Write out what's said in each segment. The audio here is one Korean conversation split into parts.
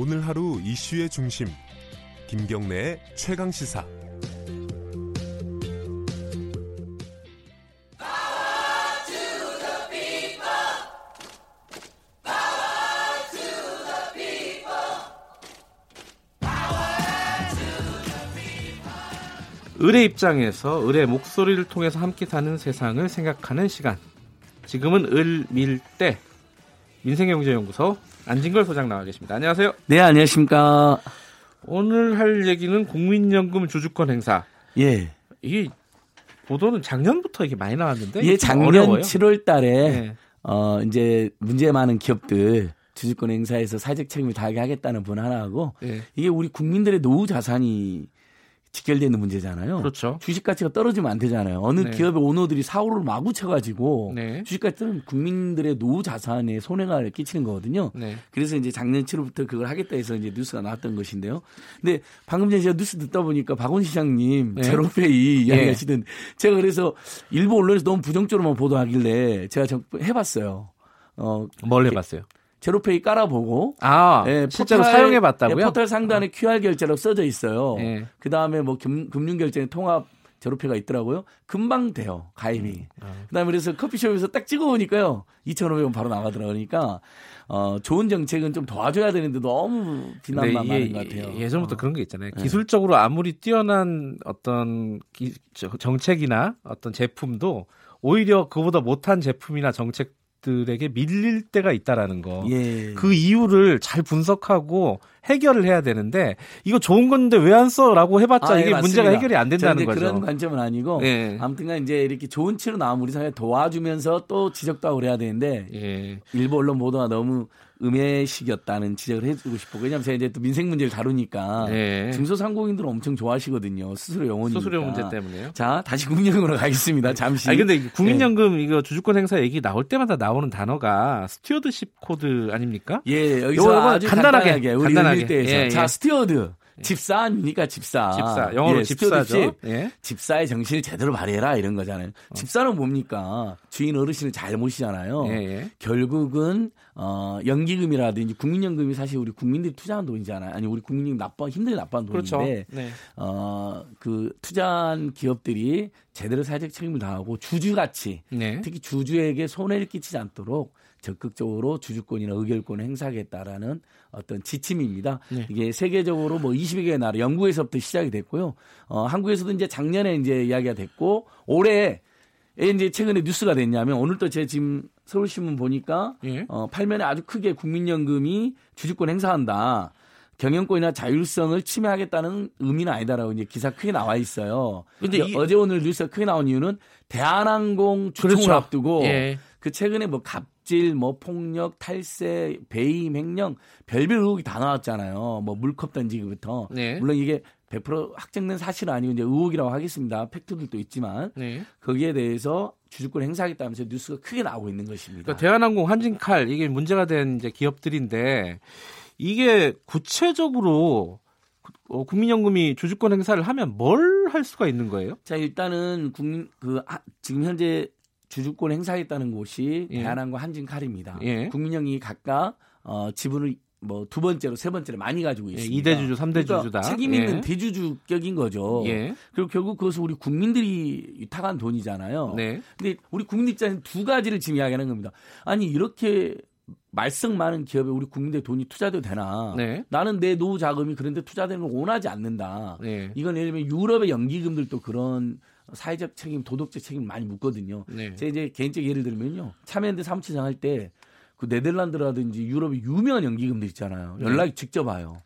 오늘 하루 이슈의 중심, 김경래의 최강시사. 을의 입장에서 을의 목소리를 통해서 함께 사는 세상을 생각하는 시간. 지금은 을밀대 민생경제연구소 안진걸 소장 나와 계십니다. 안녕하세요. 네, 안녕하십니까. 오늘 할 얘기는 국민연금 주주권 행사. 예. 이게 보도는 작년부터 이게 많이 나왔는데. 예, 작년 어려워요. 7월달에 예. 이제 문제 많은 기업들. 주주권 행사에서 사직 책임을 다하게 하겠다는 분 하나하고 예. 이게 우리 국민들의 노후 자산이. 직결되는 문제잖아요. 그렇죠. 주식 가치가 떨어지면 안 되잖아요. 어느 네. 기업의 오너들이 사고를 마구 쳐가지고 네. 주식 가치는 국민들의 노후 자산에 손해가 끼치는 거거든요. 네. 그래서 이제 작년 7월부터 그걸 하겠다 해서 이제 뉴스가 나왔던 것인데요. 근데 방금 전에 제가 뉴스 듣다 보니까 박원 시장님 네. 제로페이 이야기하시던 네. 제가 그래서 일부 언론에서 너무 부정적으로만 보도하길래 제가 해봤어요. 뭘 해봤어요? 제로페이 깔아보고 예, 실제로 사용해봤다고요? 예, 포털 상단에 QR 결제라고 써져 있어요. 예. 그다음에 뭐 금융결제 통합 제로페이가 있더라고요. 금방 돼요. 가입이. 그다음에 그래서 커피숍에서 딱 찍어보니까요. 2,500원 바로 나가더라고요. 그러니까 좋은 정책은 좀 도와줘야 되는데 너무 비난만 많은 것 같아요. 예전부터 그런 게 있잖아요. 네. 기술적으로 아무리 뛰어난 어떤 정책이나 어떤 제품도 오히려 그보다 못한 제품이나 정책 들에게 밀릴 때가 있다라는 거. 예. 그 이유를 잘 분석하고 해결을 해야 되는데 이거 좋은 건데 왜 안 써라고 해봤자 이게 맞습니다. 문제가 해결이 안 된다는 거죠. 그런 관점은 아니고 예. 아무튼간 이제 이렇게 좋은 치로 나오면 우리 사회에 도와주면서 또 지적도 하고 그래야 되는데 예. 일부 언론 보도가 너무 음해식이었다는 지적을 해주고 싶고 왜냐하면 제가 이제 또 민생 문제를 다루니까 예. 중소상공인들은 엄청 좋아하시거든요. 수수료 영원이니까. 수수료 문제 때문에요. 자 다시 국민연금으로 가겠습니다. 잠시. 근데 국민연금 예. 이거 주주권 행사 얘기 나올 때마다 나오는 단어가 스튜어드십 코드 아닙니까? 예 여기서 아주 간단하게 우리 밀대에서 예, 예. 자 스튜어드. 집사 아닙니까? 집사. 영어로 예, 집사죠. 예. 집사의 정신을 제대로 발휘해라 이런 거잖아요. 집사는 뭡니까? 주인 어르신을 잘 모시잖아요. 예. 결국은 연기금이라든지 국민연금이 사실 우리 국민들이 투자한 돈이잖아요. 아니 우리 국민이 힘들게 납부한 돈인데 그렇죠. 네. 그 투자한 기업들이 제대로 사회적 책임을 다하고 주주같이 네. 특히 주주에게 손해를 끼치지 않도록 적극적으로 주주권이나 의결권을 행사하겠다라는 어떤 지침입니다. 네. 이게 세계적으로 뭐 20여 개 나라, 영국에서부터 시작이 됐고요. 한국에서도 이제 작년에 이제 이야기가 됐고 올해에 이제 최근에 뉴스가 됐냐면 오늘 또 제가 지금 서울신문 보니까 예. 8면에 아주 크게 국민연금이 주주권 행사한다. 경영권이나 자율성을 침해하겠다는 의미는 아니다라고 이제 기사 크게 나와 있어요. 근데 어제 오늘 뉴스가 크게 나온 이유는 대한항공 주총을 그렇죠. 앞두고 예. 그 최근에 뭐 갑질, 뭐 폭력, 탈세, 배임, 횡령 별별 의혹이 다 나왔잖아요. 뭐 물컵 던지기부터 네. 물론 이게 100% 확정된 사실은 아니고 이제 의혹이라고 하겠습니다. 팩트들도 있지만 네. 거기에 대해서 주주권 행사하겠다면서 뉴스가 크게 나오고 있는 것입니다. 그러니까 대한항공, 한진칼 이게 문제가 된 이제 기업들인데 이게 구체적으로 국민연금이 주주권 행사를 하면 뭘 할 수가 있는 거예요? 자 일단은 지금 현재 주주권 행사했다는 곳이 예. 대한항공 한진칼입니다. 예. 국민연금이 각각 지분을 뭐 2번째로 3번째로 많이 가지고 있습니다. 예, 2대 주주, 3대 그러니까 주주다. 책임 있는 예. 대주주격인 거죠. 예. 그리고 결국 그것은 우리 국민들이 유탁한 돈이잖아요. 네. 근데 우리 국민 입장에서는 두 가지를 지금 이야기하는 겁니다. 아니 이렇게 말썽 많은 기업에 우리 국민들의 돈이 투자돼도 되나? 네. 나는 내 노후 자금이 그런데 투자되는 걸 원하지 않는다. 네. 이건 예를 들면 유럽의 연기금들도 그런 사회적 책임, 도덕적 책임 많이 묻거든요. 네. 제 이제 개인적 예를 들면요, 참여연대 사무처장 할 때 그 네덜란드라든지 유럽의 유명한 연기금들 있잖아요. 연락이 직접 와요.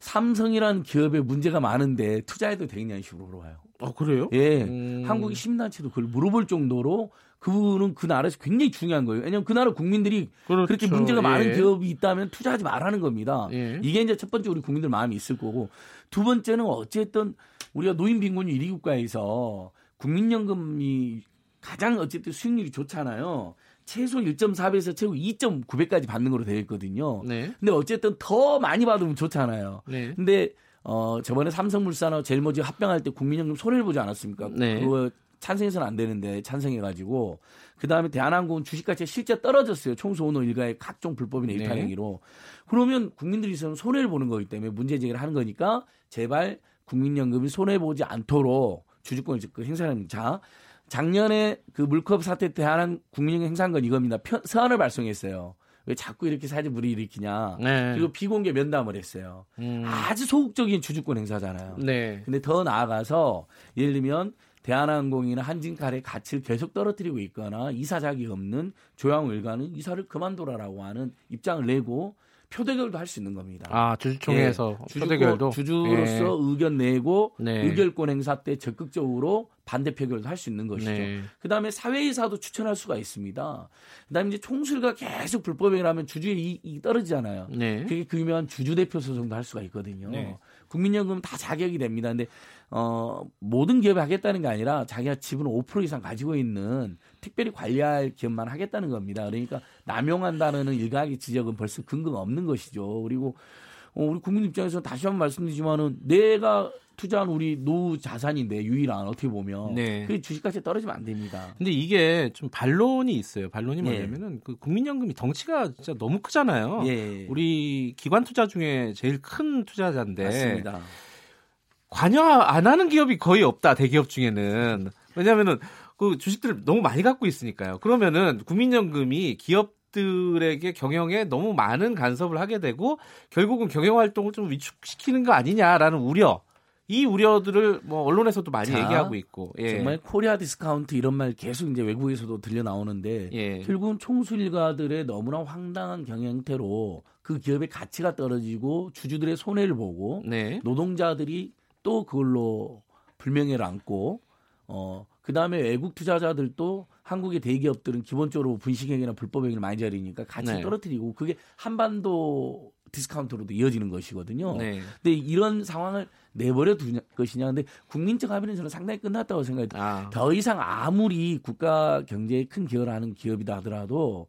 삼성이라는 기업에 문제가 많은데 투자해도 되겠냐는 식으로 물어봐요. 아 그래요? 예, 한국이 시민단체도 그걸 물어볼 정도로 그분은 그 나라에서 굉장히 중요한 거예요. 왜냐하면 그 나라 국민들이 그렇죠. 그렇게 문제가 예. 많은 기업이 있다면 투자하지 말라는 겁니다. 예. 이게 이제 첫 번째 우리 국민들 마음이 있을 거고 두 번째는 어쨌든 우리가 노인 빈곤율 1위 국가에서 국민연금이 가장 어쨌든 수익률이 좋잖아요. 최소 1.4배에서 최고 2.9배까지 받는 걸로 되어 있거든요. 네. 근데 어쨌든 더 많이 받으면 좋잖아요. 네. 근데 저번에 삼성물산하고 제일모직 합병할 때 국민연금 손해를 보지 않았습니까? 네. 그거 찬성해서는 안 되는데 찬성해가지고 그다음에 대한항공은 주식가치가 실제 떨어졌어요. 총수오너 일가의 각종 불법이나 일탈 행위로. 그러면 국민들이서는 손해를 보는 거기 때문에 문제제기를 하는 거니까 제발 국민연금이 손해보지 않도록 주주권을 행사하는 자. 작년에 그 물컵 사태 때 한 국민연금 행사한 건 이겁니다. 서한을 발송했어요. 왜 자꾸 이렇게 사지물이 일으키냐. 네. 그리고 비공개 면담을 했어요. 아주 소극적인 주주권 행사잖아요. 네. 근데 더 나아가서 예를 들면 대한항공이나 한진칼의 가치를 계속 떨어뜨리고 있거나 이사 자격이 없는 조양호 일가는 이사를 그만둬라라고 하는 입장을 내고 표대결도 할 수 있는 겁니다. 아, 주주총회에서 예, 표대결도 주주로서 예. 의견 내고 네. 의결권 행사 때 적극적으로 반대 표결도 할 수 있는 것이죠. 네. 그다음에 사회이사도 추천할 수가 있습니다. 그다음에 이제 총수가 계속 불법행위를 하면 주주의 이익이 떨어지잖아요. 네. 그게 그 유명한 주주대표 소송도 할 수가 있거든요. 네. 국민연금은 다 자격이 됩니다. 근데 모든 기업에 하겠다는 게 아니라 자기가 지분 5% 이상 가지고 있는 특별히 관리할 기업만 하겠다는 겁니다. 그러니까 남용한다는 일각의 지적은 벌써 근거가 없는 것이죠. 그리고 우리 국민 입장에서 다시 한번 말씀드리지만은 내가 투자한 우리 노후 자산인데 유일한 어떻게 보면 네. 그 주식가치 떨어지면 안 됩니다. 근데 이게 좀 반론이 있어요. 반론이 뭐냐면은 예. 그 국민연금이 덩치가 진짜 너무 크잖아요. 예. 우리 기관 투자 중에 제일 큰 투자자인데 맞습니다. 관여 안 하는 기업이 거의 없다. 대기업 중에는 왜냐하면은 그 주식들을 너무 많이 갖고 있으니까요. 그러면은 국민연금이 기업 들에게 경영에 너무 많은 간섭을 하게 되고 결국은 경영 활동을 좀 위축시키는 거 아니냐라는 우려. 이 우려들을 뭐 언론에서도 많이 얘기하고 있고 예. 정말 코리아 디스카운트 이런 말 계속 이제 외국에서도 들려 나오는데 예. 결국은 총수 일가들의 너무나 황당한 경영 행태로 그 기업의 가치가 떨어지고 주주들의 손해를 보고 네. 노동자들이 또 그걸로 불명예를 안고 그다음에 외국 투자자들도 한국의 대기업들은 기본적으로 분식행위나 불법행위를 많이 자리니까 같이 네. 떨어뜨리고 그게 한반도 디스카운트로도 이어지는 것이거든요. 네. 근데 이런 상황을 내버려 두는 것이냐. 근데 국민적 합의는 저는 상당히 끝났다고 생각해요. 더 이상 아무리 국가 경제에 큰 기여를 하는 기업이다 하더라도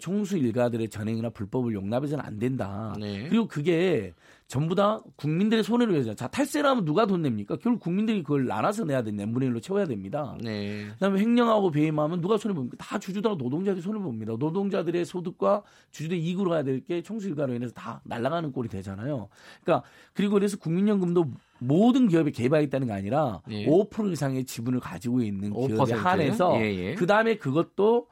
총수 일가들의 전행이나 불법을 용납해서는 안 된다. 네. 그리고 그게 전부 다 국민들의 손해를 위해서. 자, 탈세를 하면 누가 돈 냅니까? 결국 국민들이 그걸 나눠서 내야 되는 n분의 1로 채워야 됩니다. 네. 그다음에 횡령하고 배임하면 누가 손해봅니까? 다 주주들하고 노동자들이 손해봅니다. 노동자들의 소득과 주주들의 이익으로 가야 될 게 총수 일가로 인해서 다 날아가는 꼴이 되잖아요. 그러니까 그리고 그래서 국민연금도 모든 기업에 개입하겠다는 게 아니라 예. 5% 이상의 지분을 가지고 있는 기업에 한해서 예, 예. 그다음에 그것도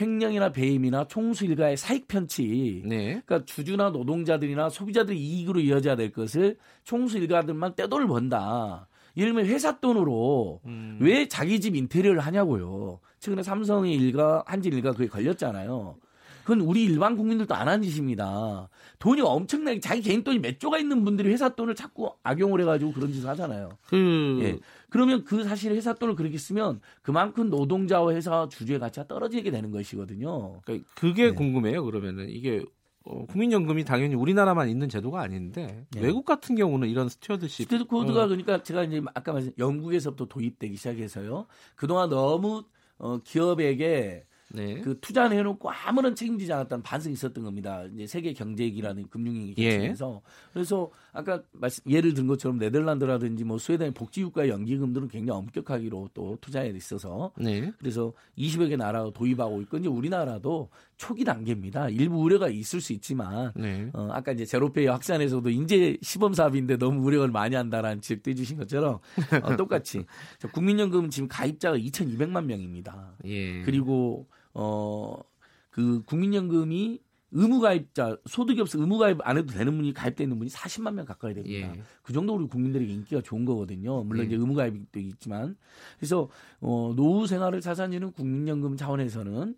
횡령이나 배임이나 총수 일가의 사익 편취, 네. 그러니까 주주나 노동자들이나 소비자들의 이익으로 이어져야 될 것을 총수 일가들만 떼돈을 번다. 예를 들면 회사 돈으로 왜 자기 집 인테리어를 하냐고요. 최근에 삼성의 일가, 한진 일가 그게 걸렸잖아요. 그건 우리 일반 국민들도 안 하는 짓입니다. 돈이 엄청나게 자기 개인 돈이 몇 조가 있는 분들이 회사 돈을 자꾸 악용을 해가지고 그런 짓을 하잖아요. 예. 그러면 그 사실 회사 돈을 그렇게 쓰면 그만큼 노동자와 회사 주주의 가치가 떨어지게 되는 것이거든요. 그러니까 그게 네. 궁금해요. 그러면은 이게 국민연금이 당연히 우리나라만 있는 제도가 아닌데 네. 외국 같은 경우는 이런 스튜어드시프 코드가 그러니까 제가 이제 아까 말씀 영국에서부터 도입되기 시작해서요. 그동안 너무 기업에게 네. 그 투자를 해놓고 아무런 책임지지 않았다는 반성이 있었던 겁니다. 이제 세계 경제위기라는 금융위기 중에서 예. 그래서 아까 예를 든 것처럼 네덜란드라든지 뭐 스웨덴의 복지국가의 연기금들은 굉장히 엄격하기로 또 투자에 있어서 네. 그래서 20여 개 나라로 도입하고 있고 이제 우리나라도 초기 단계입니다. 일부 우려가 있을 수 있지만 네. 아까 이제 제로페이 확산에서도 이제 시범 사업인데 너무 우려를 많이 한다라는 지적도 해주신 것처럼 똑같이 국민연금 지금 가입자가 2,200만 명입니다. 예. 그리고 그 국민연금이 의무가입자 소득이 없어 의무가입 안 해도 되는 분이 가입돼 있는 분이 40만 명 가까이 됩니다. 예. 그 정도 우리 국민들에게 인기가 좋은 거거든요. 물론 이제 의무가입도 있지만 그래서 노후 생활을 찾아내는 국민연금 차원에서는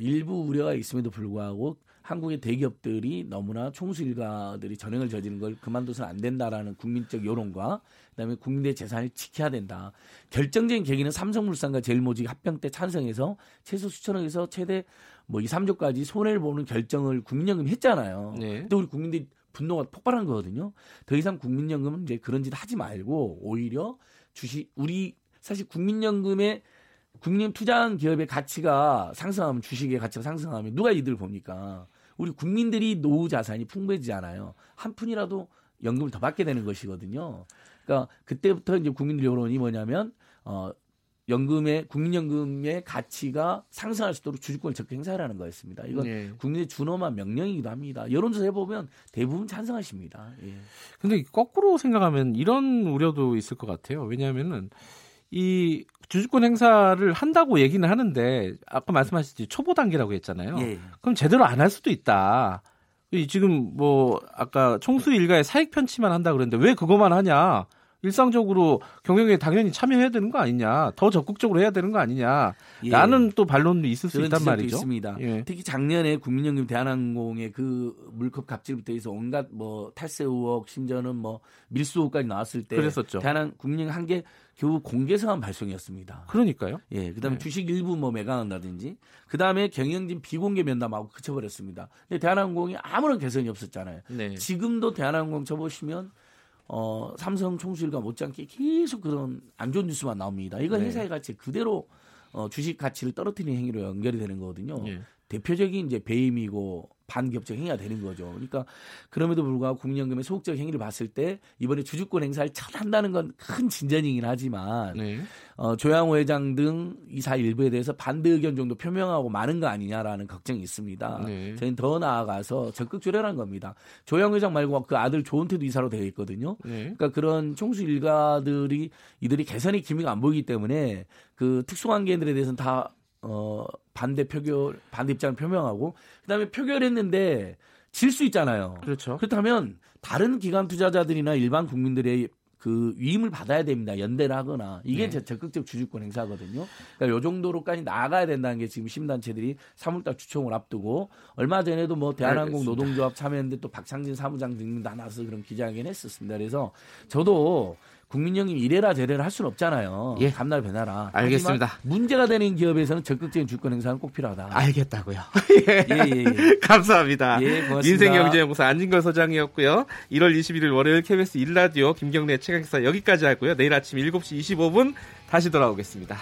일부 우려가 있음에도 불구하고 한국의 대기업들이 너무나 총수 일가들이 전횡을 저지른 걸 그만둬서는 안 된다라는 국민적 여론과 그다음에 국민의 재산을 지켜야 된다. 결정적인 계기는 삼성물산과 제일모직 합병 때 찬성해서 최소 수천억에서 최대 뭐 2, 3조까지 손해를 보는 결정을 국민연금이 했잖아요. 네. 근데 우리 국민들이 분노가 폭발한 거거든요. 더 이상 국민연금은 이제 그런 짓 하지 말고 오히려 주식 우리 사실 국민연금의 국민연금 투자한 기업의 가치가 상승하면 주식의 가치가 상승하면 누가 이득을 봅니까? 우리 국민들이 노후 자산이 풍부해지지 않아요. 한 푼이라도 연금을 더 받게 되는 것이거든요. 그러니까 그때부터 이제 국민들 여론이 뭐냐면 연금의 국민연금의 가치가 상승할 수 있도록 주주권 적극 행사하라는 거였습니다. 이건 네. 국민의 준엄한 명령이기도 합니다. 여론조사 해보면 대부분 찬성하십니다. 그런데 예. 거꾸로 생각하면 이런 우려도 있을 것 같아요. 왜냐하면은 이 주주권 행사를 한다고 얘기는 하는데 아까 말씀하셨듯이 초보 단계라고 했잖아요. 예. 그럼 제대로 안 할 수도 있다. 지금 뭐 아까 총수 일가의 사익 편취만 한다 그랬는데 왜 그것만 하냐? 일상적으로 경영에 당연히 참여해야 되는 거 아니냐, 더 적극적으로 해야 되는 거 아니냐라는 예. 또 반론도 있을 수 있단 말이죠. 있습니다. 예. 특히 작년에 국민연금 대한항공의 그 물컵 갑질부터 해서 온갖 뭐 탈세 의혹, 심지어는 뭐 밀수 의혹까지 나왔을 때, 그랬었죠. 국민연금 한 개 겨우 공개서한 발송이었습니다. 그러니까요. 예, 그다음에 예. 주식 일부 뭐 매각한다든지, 그다음에 경영진 비공개 면담하고 그쳐버렸습니다. 근데 대한항공이 아무런 개선이 없었잖아요. 네. 지금도 대한항공 쳐보시면. 삼성 총수일과 못지않게 계속 그런 안 좋은 뉴스만 나옵니다. 이건 네. 회사의 가치 그대로 주식 가치를 떨어뜨리는 행위로 연결이 되는 거거든요. 네. 대표적인 이제 배임이고 반격적 행위가 되는 거죠. 그러니까 그럼에도 불구하고 국민연금의 소극적 행위를 봤을 때 이번에 주주권 행사를 철회한다는 건 큰 진전이긴 하지만 네. 조양호 회장 등 이사 일부에 대해서 반대 의견 정도 표명하고 마는 거 아니냐라는 걱정이 있습니다. 네. 저희는 더 나아가서 적극 줄여라는 겁니다. 조양호 회장 말고 그 아들 조은태도 이사로 되어 있거든요. 네. 그러니까 그런 총수 일가들이 이들이 개선의 기미가 안 보이기 때문에 그 특수관계인들에 대해서는 다 반대 입장을 표명하고 그다음에 표결했는데 질 수 있잖아요. 그렇죠. 그렇다면 다른 기관 투자자들이나 일반 국민들의 그 위임을 받아야 됩니다. 연대를 하거나 이게 네. 적극적 주주권 행사거든요. 그러니까 이 정도로까지 나아가야 된다는 게 지금 시민단체들이 3월달 주총을 앞두고 얼마 전에도 뭐 대한항공 알겠습니다. 노동조합 참여연대 또 박창진 사무장 등등 다 나서 그런 기자회견 했었습니다. 그래서 저도 국민연금 이래라 저래라 할 수는 없잖아요. 예. 감날 배나라. 알겠습니다. 문제가 되는 기업에서는 적극적인 주권 행사는 꼭 필요하다. 알겠다고요. 예. 감사합니다. 예, 고맙습니다. 민생경제연구소 안진걸 소장이었고요. 1월 21일 월요일 KBS 1라디오 김경래 최강시사 여기까지 하고요. 내일 아침 7시 25분 다시 돌아오겠습니다.